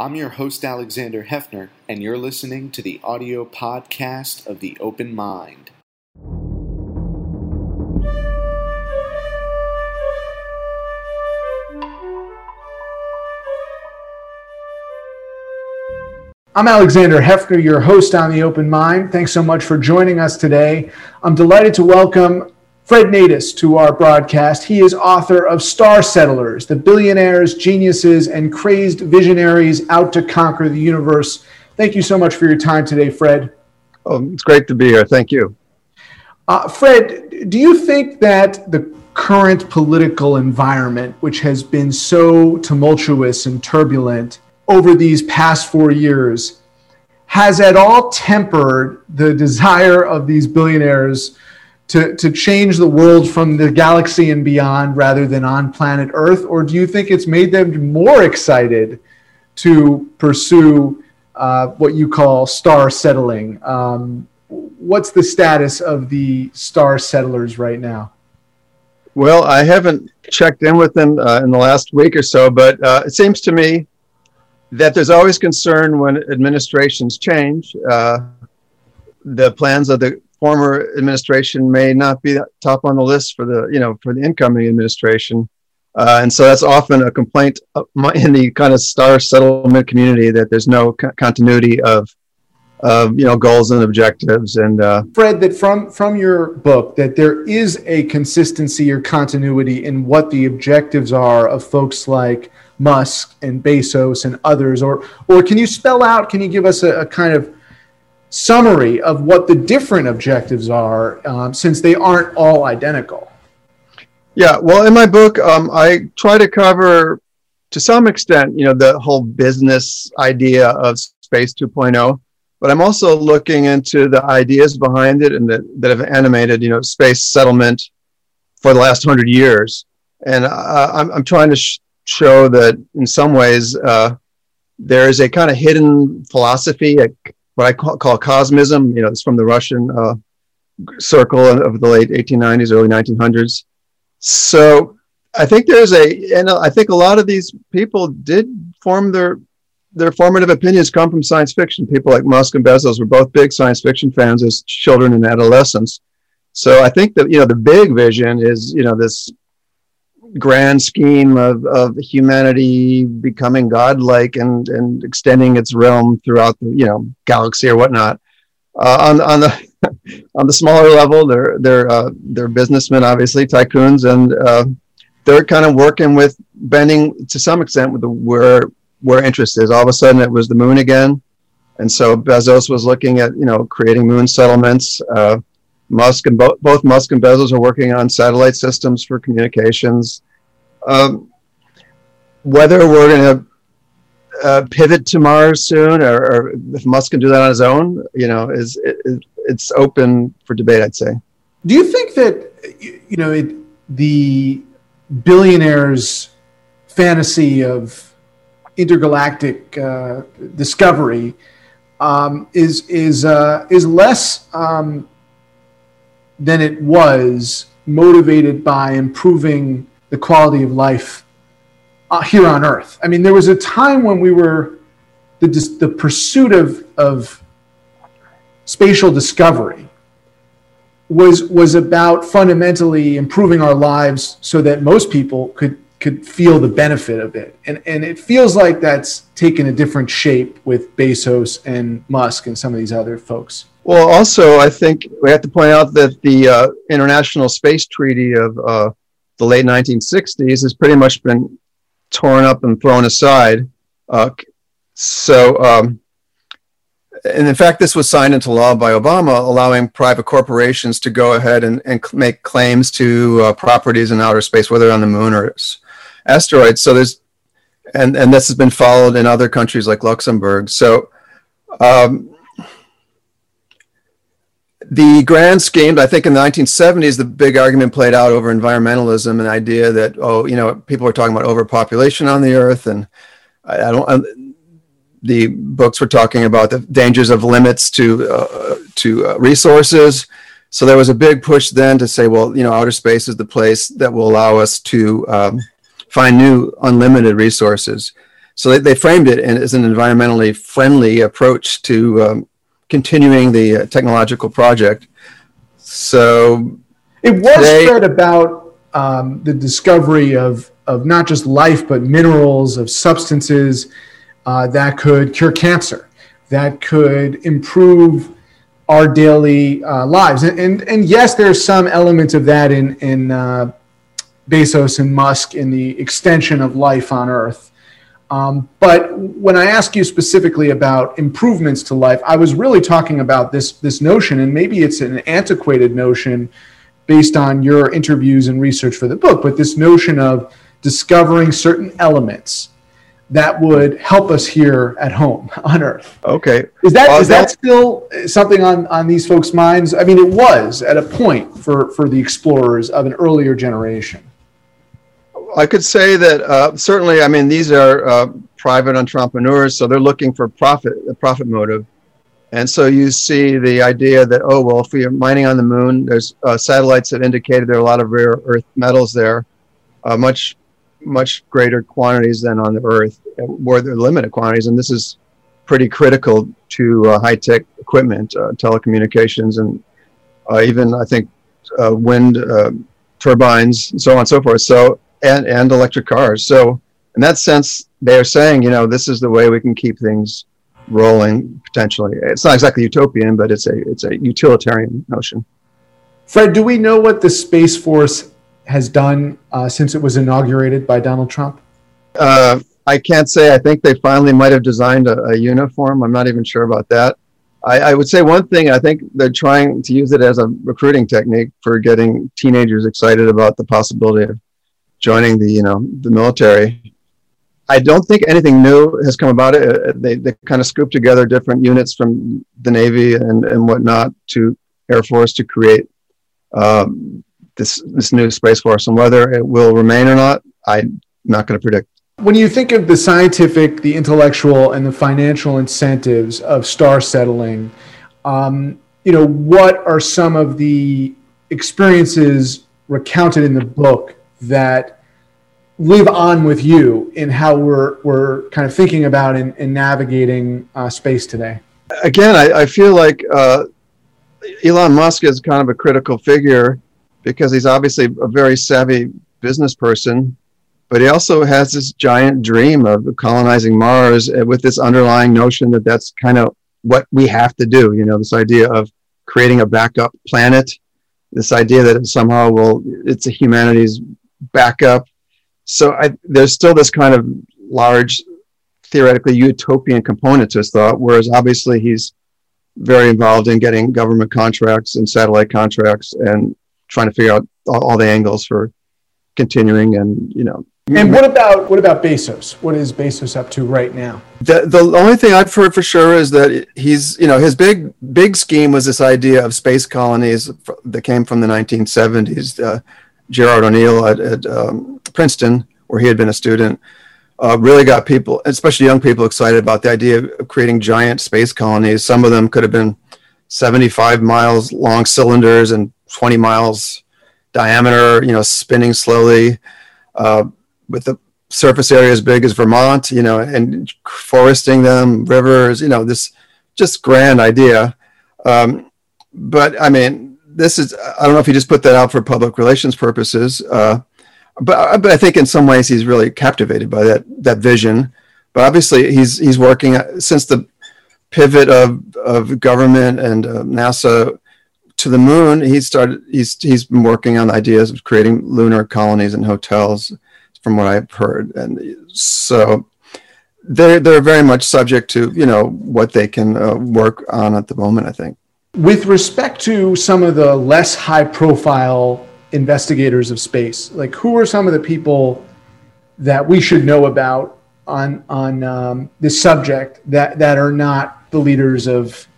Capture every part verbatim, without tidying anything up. I'm your host, Alexander Hefner, and you're listening to the audio podcast of The Open Mind. I'm Alexander Hefner, your host on The Open Mind. Thanks so much for joining us today. I'm delighted to welcome Fred Nadis to our broadcast. He is author of Star Settlers, The Billionaires, Geniuses, and Crazed Visionaries Out to Conquer the Universe. Thank you so much for your time today, Fred. Oh, it's great to be here. Thank you. Uh, Fred, do you think that the current political environment, which has been so tumultuous and turbulent over these past four years, has at all tempered the desire of these billionaires To, to change the world from the galaxy and beyond rather than on planet Earth? Or do you think it's made them more excited to pursue uh, what you call star settling? Um, what's the status of the star settlers right now? Well, I haven't checked in with them uh, in the last week or so, but uh, it seems to me that there's always concern when administrations change. Uh, the plans of the former administration may not be top on the list for the, you know, for the incoming administration. Uh, and so that's often a complaint in the kind of star settlement community, that there's no co- continuity of, of, you know, goals and objectives. And uh, Fred, that from, from your book, that there is a consistency or continuity in what the objectives are of folks like Musk and Bezos and others, or, or can you spell out, can you give us a, a kind of summary of what the different objectives are, um, since they aren't all identical? Yeah, well, in my book, um, I try to cover, to some extent, you know, the whole business idea of Space two point oh, but I'm also looking into the ideas behind it and that, that have animated, you know, space settlement for the last hundred years. And uh, I'm, I'm trying to sh- show that in some ways uh, there is a kind of hidden philosophy, a, what I call, call cosmism. You know, it's from the Russian uh, circle of the late eighteen nineties, early nineteen hundreds. So I think there's a, and I think a lot of these people did form their, their formative opinions come from science fiction. People like Musk and Bezos were both big science fiction fans as children and adolescents. So I think that, you know, the big vision is, you know, this grand scheme of, of humanity becoming godlike and, and extending its realm throughout the, you know, galaxy or whatnot. Uh, on on the on the smaller level, they're they're uh, they're businessmen, obviously tycoons, and uh, they're kind of working with bending to some extent with the where where interest is. All of a sudden, it was the moon again, and so Bezos was looking at, you know, creating moon settlements. Uh, Musk and bo- both Musk and Bezos are working on satellite systems for communications. Um, whether we're going to uh, pivot to Mars soon, or, or if Musk can do that on his own, you know, is it, it's open for debate, I'd say. Do you think that, you know, it, the billionaires' fantasy of intergalactic uh, discovery um, is is uh, is less Um, than it was motivated by improving the quality of life uh, here on Earth? I mean, there was a time when we were, the, the pursuit of, of spatial discovery was was about fundamentally improving our lives so that most people could, could feel the benefit of it. And, and it feels like that's taken a different shape with Bezos and Musk and some of these other folks. Well, also, I think we have to point out that the uh, International Space Treaty of uh, the late nineteen sixties has pretty much been torn up and thrown aside. Uh, so, um, and in fact, this was signed into law by Obama, allowing private corporations to go ahead and, and make claims to uh, properties in outer space, whether on the moon or asteroids. So there's, and, and this has been followed in other countries like Luxembourg. So, um, the grand scheme, I think in the nineteen seventies, the big argument played out over environmentalism and the idea that, oh, you know, people were talking about overpopulation on the Earth. And I, I don't, I'm, the books were talking about the dangers of limits to uh, to uh, resources. So there was a big push then to say, well, you know, outer space is the place that will allow us to um, find new unlimited resources. So they, they framed it as an environmentally friendly approach to um, continuing the uh, technological project. So it was today, read about um, the discovery of, of not just life, but minerals, of substances uh, that could cure cancer, that could improve our daily uh, lives. And, and, and yes, there's some element of that in, in uh, Bezos and Musk in the extension of life on Earth. Um, but when I ask you specifically about improvements to life, I was really talking about this, this notion, and maybe it's an antiquated notion based on your interviews and research for the book, but this notion of discovering certain elements that would help us here at home on Earth. Okay. Is that well, is that, that still something on, on these folks' minds? I mean, it was at a point for, for the explorers of an earlier generation. I could say that uh, certainly, I mean, these are uh, private entrepreneurs, so they're looking for profit, a profit motive. And so you see the idea that, oh, well, if we are mining on the moon, there's uh, satellites that indicated there are a lot of rare earth metals there, uh, much much greater quantities than on the Earth, or the limited quantities. And this is pretty critical to uh, high-tech equipment, uh, telecommunications, and uh, even, I think, uh, wind uh, turbines, and so on and so forth, so, and, and electric cars. So in that sense, they are saying, you know, this is the way we can keep things rolling, potentially. It's not exactly utopian, but it's a, it's a utilitarian notion. Fred, do we know what the Space Force has done uh, since it was inaugurated by Donald Trump? Uh, I can't say. I think they finally might have designed a, a uniform. I'm not even sure about that. I, I would say one thing. I think they're trying to use it as a recruiting technique for getting teenagers excited about the possibility of joining the, you know, the military. I don't think anything new has come about it. They, they kind of scooped together different units from the Navy and, and whatnot to Air Force to create um, This, this new Space Force, and whether it will remain or not, I'm not going to predict. When you think of the scientific, the intellectual, and the financial incentives of star settling, um, you know, what are some of the experiences recounted in the book that live on with you in how we're, we're kind of thinking about and, and navigating uh, space today? Again, I, I feel like uh, Elon Musk is kind of a critical figure, because he's obviously a very savvy business person, but he also has this giant dream of colonizing Mars with this underlying notion that that's kind of what we have to do. You know, this idea of creating a backup planet, this idea that it somehow will, it's a humanity's backup. So I, there's still this kind of large, theoretically utopian component to his thought, whereas obviously he's very involved in getting government contracts and satellite contracts and trying to figure out all the angles for continuing, and you know. And what about what about Bezos? What is Bezos up to right now? The the only thing I've heard for sure is that he's, you know, his big big scheme was this idea of space colonies that came from the nineteen seventies. Uh, Gerard O'Neill at, at um, Princeton, where he had been a student, uh, really got people, especially young people, excited about the idea of creating giant space colonies. Some of them could have been seventy-five miles long cylinders and twenty miles diameter, you know, spinning slowly, uh, with the surface area as big as Vermont, you know, and foresting them, rivers, you know, this just grand idea. Um, but I mean, this is, I don't know if he just put that out for public relations purposes, uh, but, but I think in some ways he's really captivated by that, that vision. But obviously he's, he's working since the pivot of, of government and uh, NASA to the moon, he started, he's, he's been working on ideas of creating lunar colonies and hotels, from what I've heard. And so they're, they're very much subject to, you know, what they can uh, work on at the moment, I think. With respect to some of the less high profile investigators of space, like who are some of the people that we should know about on, on um, this subject that, that are not the leaders of,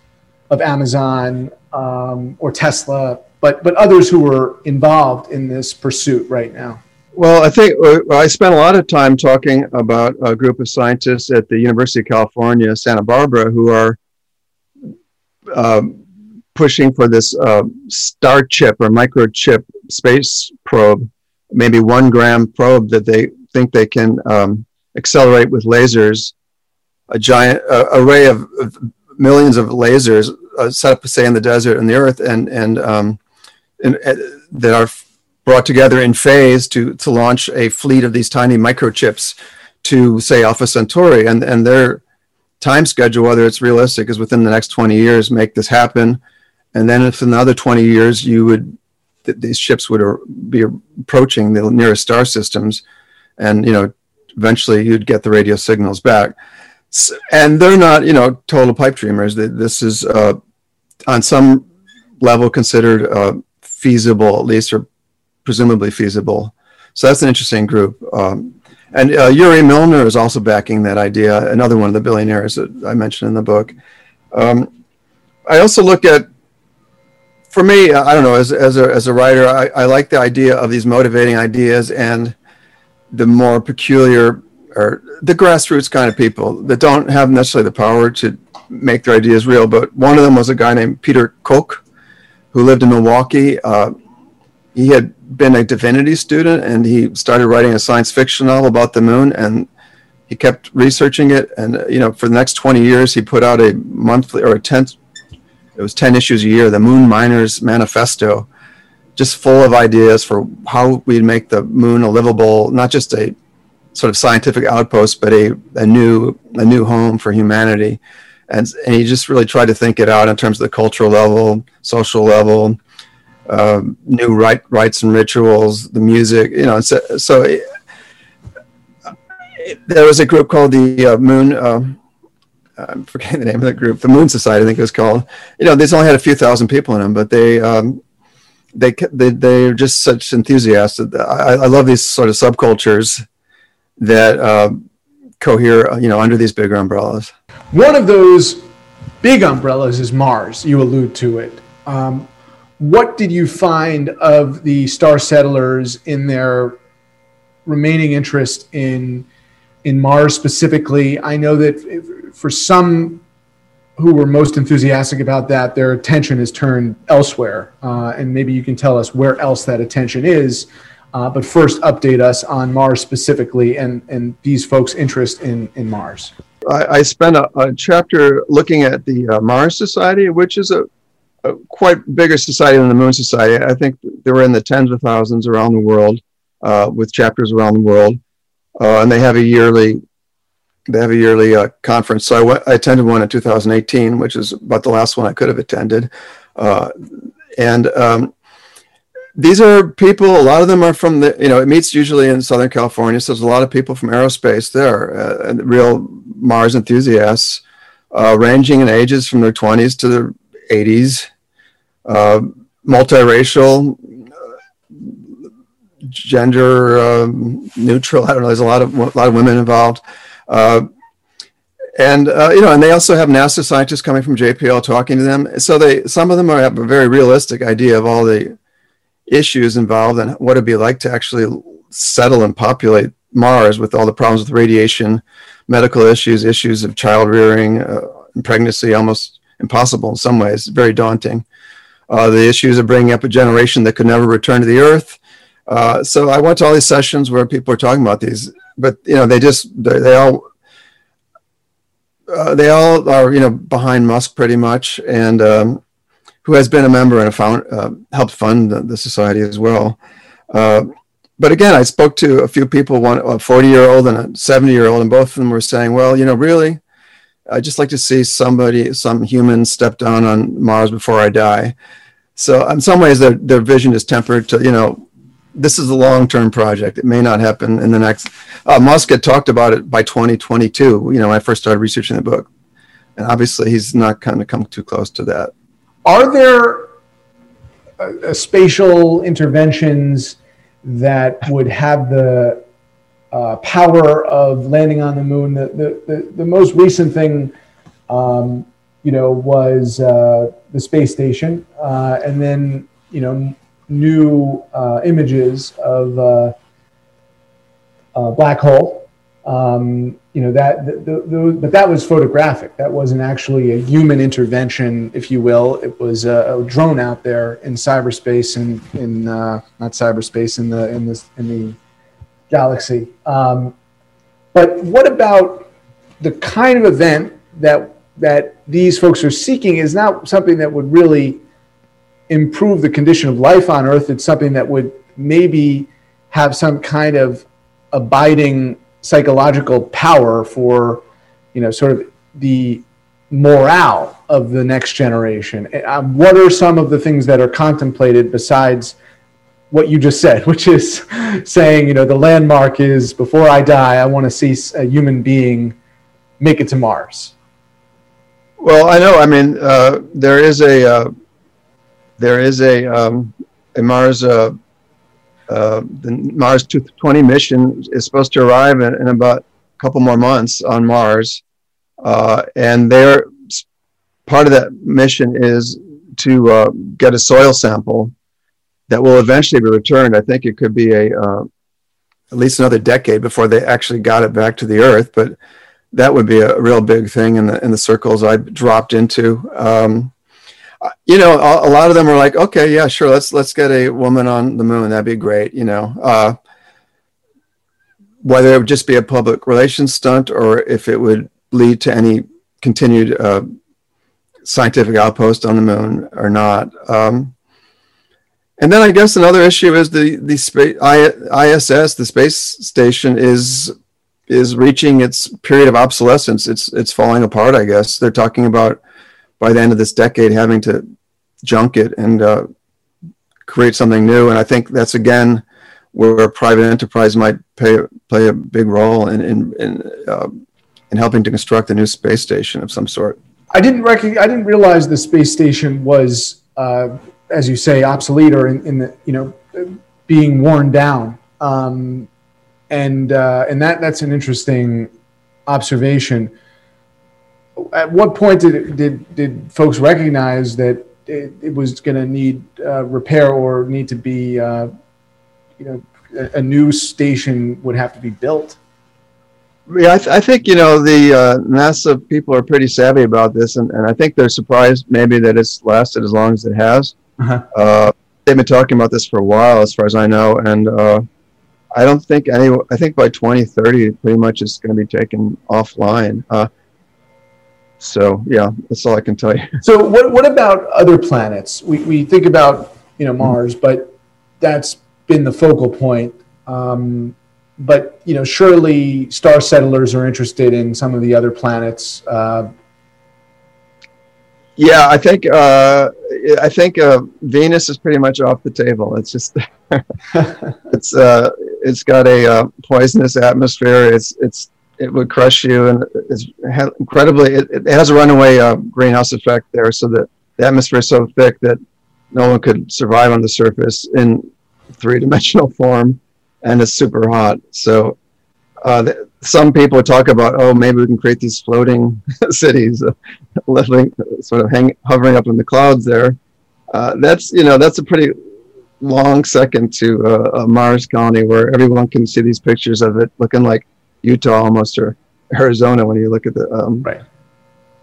of Amazon, Um, or Tesla, but but others who were involved in this pursuit right now? Well, I think well, I spent a lot of time talking about a group of scientists at the University of California, Santa Barbara, who are uh, pushing for this uh, star chip or microchip space probe, maybe one gram probe that they think they can um, accelerate with lasers, a giant uh, array of, of millions of lasers uh, set up, say, in the desert and the Earth, and and um, and uh, that are brought together in phase to to launch a fleet of these tiny microchips to, say, Alpha Centauri, and and their time schedule, whether it's realistic, is within the next twenty years make this happen, and then if another twenty years you would th- these ships would ar- be approaching the nearest star systems, and you know eventually you'd get the radio signals back. So, and they're not you know total pipe dreamers. This is uh, on some level considered uh, feasible, at least, or presumably feasible. So that's an interesting group. Um, and uh, Yuri Milner is also backing that idea, another one of the billionaires that I mentioned in the book. Um, I also look at, for me, I don't know, as as a, as a writer, I, I like the idea of these motivating ideas and the more peculiar, or the grassroots kind of people that don't have necessarily the power to make their ideas real. But one of them was a guy named Peter Koch, who lived in Milwaukee. Uh, he had been a divinity student, and he started writing a science fiction novel about the moon, and he kept researching it. And, you know, for the next twenty years, he put out a monthly or a tenth, it was ten issues a year, the Moon Miners Manifesto, just full of ideas for how we'd make the moon a livable, not just a sort of scientific outpost, but a, a new, a new home for humanity. And, and he just really tried to think it out in terms of the cultural level, social level, Uh, new right, rites and rituals, the music, you know. So, so it, it, there was a group called the uh, Moon, uh, I'm forgetting the name of the group, the Moon Society, I think it was called. You know, these only had a few thousand people in them, but they um, they they they're just such enthusiasts. I, I love these sort of subcultures that uh, cohere, you know, under these bigger umbrellas. One of those big umbrellas is Mars. You allude to it. Um, What did you find of the Star Settlers in their remaining interest in in Mars specifically? I know that for some who were most enthusiastic about that, their attention is turned elsewhere. Uh, and maybe you can tell us where else that attention is. Uh, but first, update us on Mars specifically and, and these folks' interest in, in Mars. I, I spent a, a chapter looking at the uh, Mars Society, which is a A quite bigger society than the Moon Society. I think they were in the tens of thousands around the world, uh, with chapters around the world, uh, and they have a yearly they have a yearly uh, conference. So I, w- I attended one in two thousand eighteen, which is about the last one I could have attended. Uh, and um, these are people. A lot of them are from the you know it meets usually in Southern California. So there's a lot of people from aerospace there, uh, and real Mars enthusiasts, uh, ranging in ages from their twenties to their eighties, uh, multiracial, uh, gender um, neutral. I don't know. There's a lot of a lot of women involved, uh, and uh, you know. And they also have NASA scientists coming from J P L talking to them. So they some of them are, have a very realistic idea of all the issues involved and what it'd be like to actually settle and populate Mars with all the problems with radiation, medical issues, issues of child rearing, uh, pregnancy, almost impossible in some ways, very daunting. Uh, the issues of bringing up a generation that could never return to the Earth. Uh, so I went to all these sessions where people are talking about these, but you know they just they, they all uh, they all are you know behind Musk pretty much, and um, who has been a member and a found, uh, helped fund the, the society as well. Uh, but again, I spoke to a few people, one a forty-year-old and a seventy-year-old, and both of them were saying, well, you know, really. I'd just like to see somebody, some human step down on Mars before I die. So in some ways their, their vision is tempered to, you know, this is a long-term project. It may not happen in the next, uh, Musk had talked about it by twenty twenty-two, you know, when I first started researching the book. And obviously he's not kind of come too close to that. Are there uh, uh, spatial interventions that would have the Uh, power of landing on the moon? The the, the, the most recent thing, um, you know, was uh, the space station, uh, and then you know, n- new uh, images of uh, uh, black hole. Um, you know that, the, the, the, but that was photographic. That wasn't actually a human intervention, if you will. It was a, a drone out there in cyberspace and in, in uh, not cyberspace in the in this in the. galaxy. Um, But what about the kind of event that that these folks are seeking is not something that would really improve the condition of life on Earth. It's something that would maybe have some kind of abiding psychological power for, you know, sort of the morale of the next generation. Um, what are some of the things that are contemplated besides what you just said, which is saying, you know, the landmark is before I die, I want to see a human being make it to Mars? Well, I know. I mean, uh, there is a uh, there is a um, a Mars uh, uh, the Mars two twenty mission is supposed to arrive in, in about a couple more months on Mars, uh, and they're part of that mission is to uh, get a soil sample that will eventually be returned. I think it could be a uh, at least another decade before they actually got it back to the Earth, but that would be a real big thing in the in the circles I dropped into. Um, you know, a, a lot of them are like, okay, yeah, sure, let's let's get a woman on the moon. That'd be great. You know, uh, whether it would just be a public relations stunt or if it would lead to any continued uh, scientific outpost on the moon or not. Um, and then I guess another issue is the the space I S S, the space station, is. is reaching its period of obsolescence. It's it's falling apart, I guess. They're talking about by the end of this decade having to junk it and uh, create something new. And I think that's, again, where private enterprise might pay, play a big role in in in, uh, in helping to construct a new space station of some sort. I didn't rec- I didn't realize the space station was, uh, as you say, obsolete or in, in the you know being worn down. Um, And uh, and that, that's an interesting observation. At what point did it, did did folks recognize that it, it was going to need uh, repair or need to be, uh, you know, a, a new station would have to be built? Yeah, I, th- I think you know the uh, NASA people are pretty savvy about this, and, and I think they're surprised maybe that it's lasted as long as it has. Uh-huh. Uh, they've been talking about this for a while, as far as I know, and. Uh, I don't think any. I think by twenty thirty, pretty much it's going to be taken offline. Uh, so yeah, that's all I can tell you. So what what about other planets? We we think about you know Mars, but that's been the focal point. Um, but you know, surely star settlers are interested in some of the other planets. Uh, yeah, I think uh, I think uh, Venus is pretty much off the table. It's just it's. Uh, It's got a uh, poisonous atmosphere. It's it's it would crush you, and it's incredibly. It, it has a runaway uh, greenhouse effect there, so that the atmosphere is so thick that no one could survive on the surface in three-dimensional form, and it's super hot. So uh, th- some people talk about, oh, maybe we can create these floating cities, uh, living, sort of hang, hovering up in the clouds there. Uh, that's you know that's a pretty long second to uh, a Mars colony where everyone can see these pictures of it looking like Utah almost or Arizona when you look at the um, right.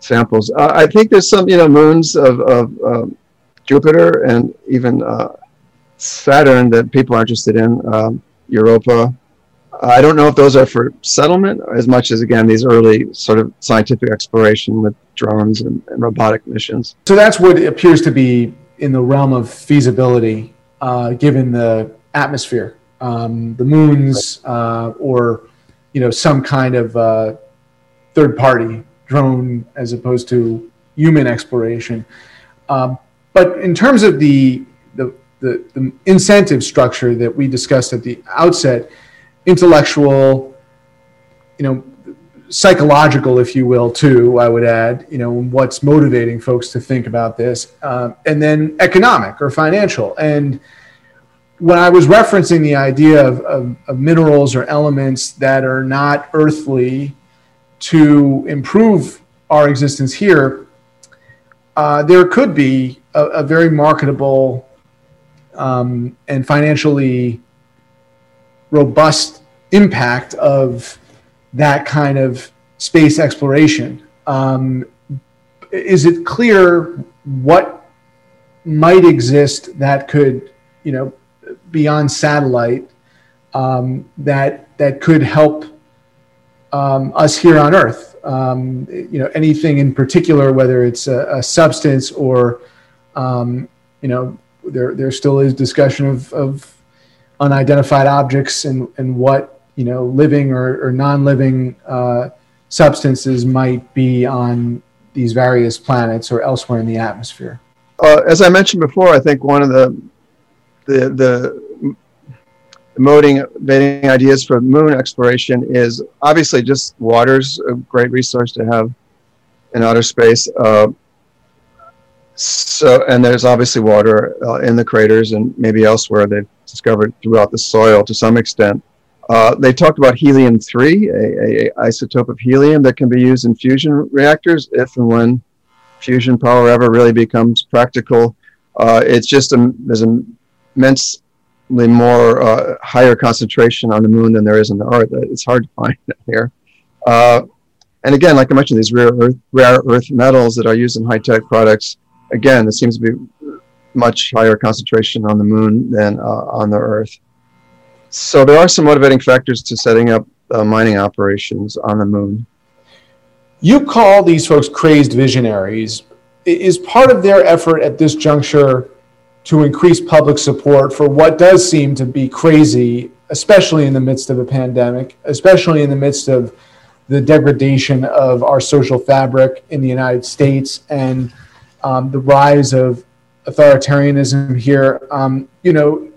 samples. Uh, I think there's some, you know, moons of, of um, Jupiter and even uh, Saturn that people are interested in, um, Europa. I don't know if those are for settlement as much as, again, these early sort of scientific exploration with drones and, and robotic missions. So that's what appears to be in the realm of feasibility. Uh, given the atmosphere, um, the moons, uh, or you know some kind of uh, third-party drone as opposed to human exploration. Um, but in terms of the the, the the incentive structure that we discussed at the outset, intellectual, you know, psychological, if you will, too, I would add, you know, what's motivating folks to think about this, uh, and then economic or financial. And when I was referencing the idea of, of, of minerals or elements that are not earthly to improve our existence here, uh, there could be a, a very marketable um, and financially robust impact of that kind of space exploration. Um, is it clear what might exist that could, you know, beyond satellite, um, that that could help um, us here on Earth. Um, you know, anything in particular, whether it's a, a substance or, um, you know, there there still is discussion of, of unidentified objects and, and what, you know, living or, or non-living uh, substances might be on these various planets or elsewhere in the atmosphere. Uh, as I mentioned before, I think one of the the the motivating ideas for moon exploration is obviously just water's a great resource to have in outer space. Uh, so, and there's obviously water uh, in the craters and maybe elsewhere they've discovered throughout the soil to some extent. Uh, they talked about helium three, a, a isotope of helium that can be used in fusion reactors if and when fusion power ever really becomes practical. Uh, it's just a, there's an immensely more uh, higher concentration on the moon than there is on the Earth. It's hard to find that here. Uh, and again, like I mentioned, these rare earth, rare earth metals that are used in high-tech products, again, there seems to be much higher concentration on the moon than uh, on the Earth. So there are some motivating factors to setting up uh, mining operations on the moon. You call these folks crazed visionaries. Is part of their effort at this juncture to increase public support for what does seem to be crazy, especially in the midst of a pandemic, especially in the midst of the degradation of our social fabric in the United States and um, the rise of authoritarianism here? Um, you know,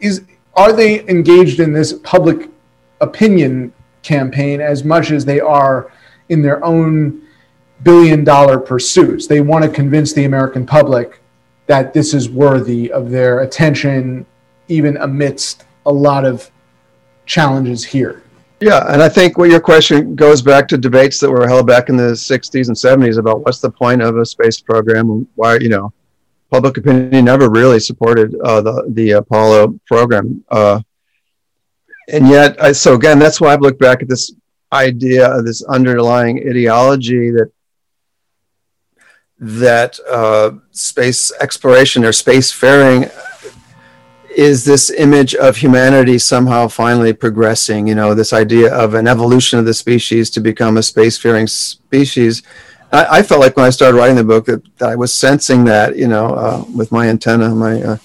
is are they engaged in this public opinion campaign as much as they are in their own billion-dollar pursuits? They want to convince the American public that this is worthy of their attention, even amidst a lot of challenges here. Yeah, and I think what your question goes back to debates that were held back in the sixties and seventies about what's the point of a space program, and why, you know, public opinion never really supported uh, the, the Apollo program. Uh, and yet, I, so again, that's why I've looked back at this idea of this underlying ideology that that uh, space exploration or spacefaring is this image of humanity somehow finally progressing. You know, this idea of an evolution of the species to become a spacefaring species. I, I felt like when I started writing the book that, that I was sensing that, you know, uh, with my antenna, my uh,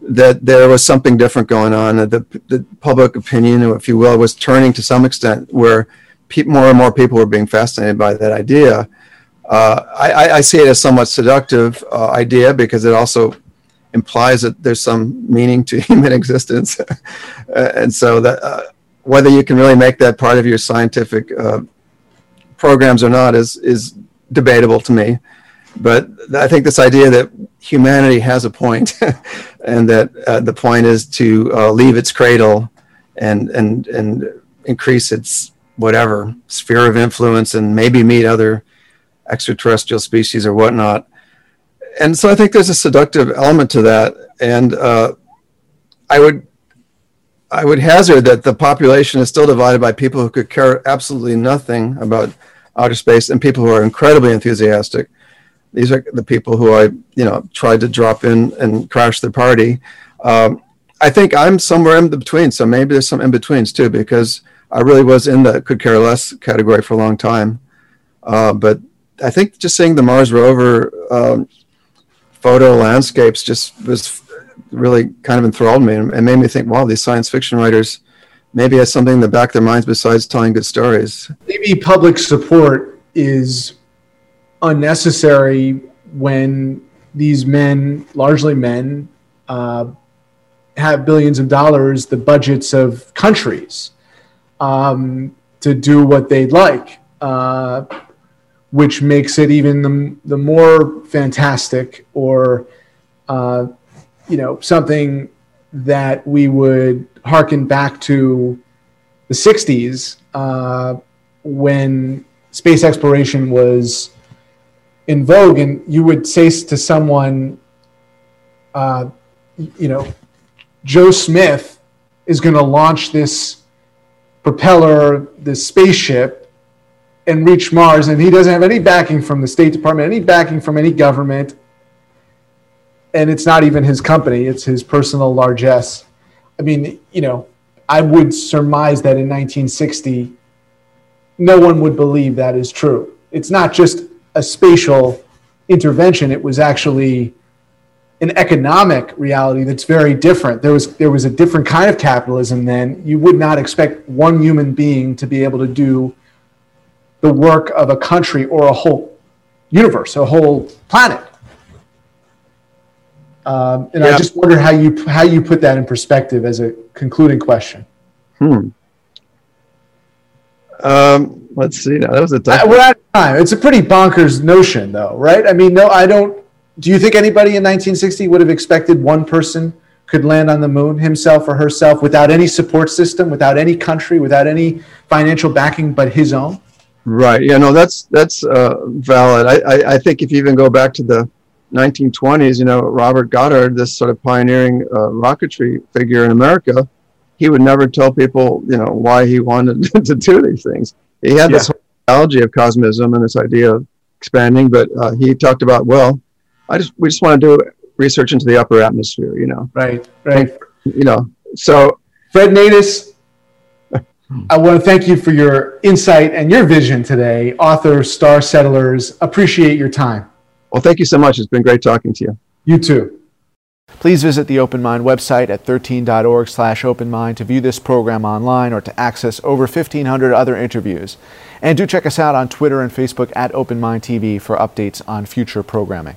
that there was something different going on. That the, the public opinion, if you will, was turning to some extent where pe- more and more people were being fascinated by that idea. Uh, I, I see it as somewhat seductive uh, idea because it also implies that there's some meaning to human existence. And so that uh, whether you can really make that part of your scientific uh, programs or not is, is debatable to me. But I think this idea that humanity has a point and that uh, the point is to uh, leave its cradle and, and, and increase its whatever sphere of influence and maybe meet other extraterrestrial species or whatnot. And so I think there's a seductive element to that. And uh, I would I would hazard that the population is still divided by people who could care absolutely nothing about outer space and people who are incredibly enthusiastic. These are the people who I, you know, tried to drop in and crash the party. Um, I think I'm somewhere in the between. So maybe there's some in-betweens too, because I really was in the could care less category for a long time. Uh, but I think just seeing the Mars rover um, photo landscapes just was really kind of enthralled me and made me think, wow, these science fiction writers maybe have something in the back of their minds besides telling good stories. Maybe public support is unnecessary when these men, largely men, uh, have billions of dollars, the budgets of countries, um, to do what they'd like. Uh, which makes it even the, the more fantastic or, uh, you know, something that we would hearken back to the sixties uh, when space exploration was in vogue. And you would say to someone, uh, you know, Joe Smith is going to launch this propeller, this spaceship, and reach Mars, and he doesn't have any backing from the State Department, any backing from any government, and it's not even his company, it's his personal largesse. I mean, you know, I would surmise that in nineteen sixty, no one would believe that is true. It's not just a spatial intervention. It was actually an economic reality that's very different. There was there was a different kind of capitalism then. You would not expect one human being to be able to do the work of a country or a whole universe, a whole planet. Um, and yeah. I just wonder how you how you put that in perspective as a concluding question. Hmm. Um, let's see. Now. That was a tough I, we're out of time. It's a pretty bonkers notion, though, right? I mean, no, I don't. Do you think anybody in nineteen sixty would have expected one person could land on the moon, himself or herself, without any support system, without any country, without any financial backing but his own? Right. Yeah. No, that's that's uh, valid. I, I I think if you even go back to the nineteen twenties, you know, Robert Goddard, this sort of pioneering uh, rocketry figure in America, he would never tell people, you know, why he wanted to do these things. He had yeah. this whole ideology of cosmism and this idea of expanding, but uh, he talked about, well, I just we just want to do research into the upper atmosphere, you know. Right, right. And, you know, so Fred Nadis, I want to thank you for your insight and your vision today. Author, Star Settlers, appreciate your time. Well, thank you so much. It's been great talking to you. You too. Please visit the Open Mind website at thirteen dot org slash open mind to view this program online or to access over fifteen hundred other interviews. And do check us out on Twitter and Facebook at Open Mind T V for updates on future programming.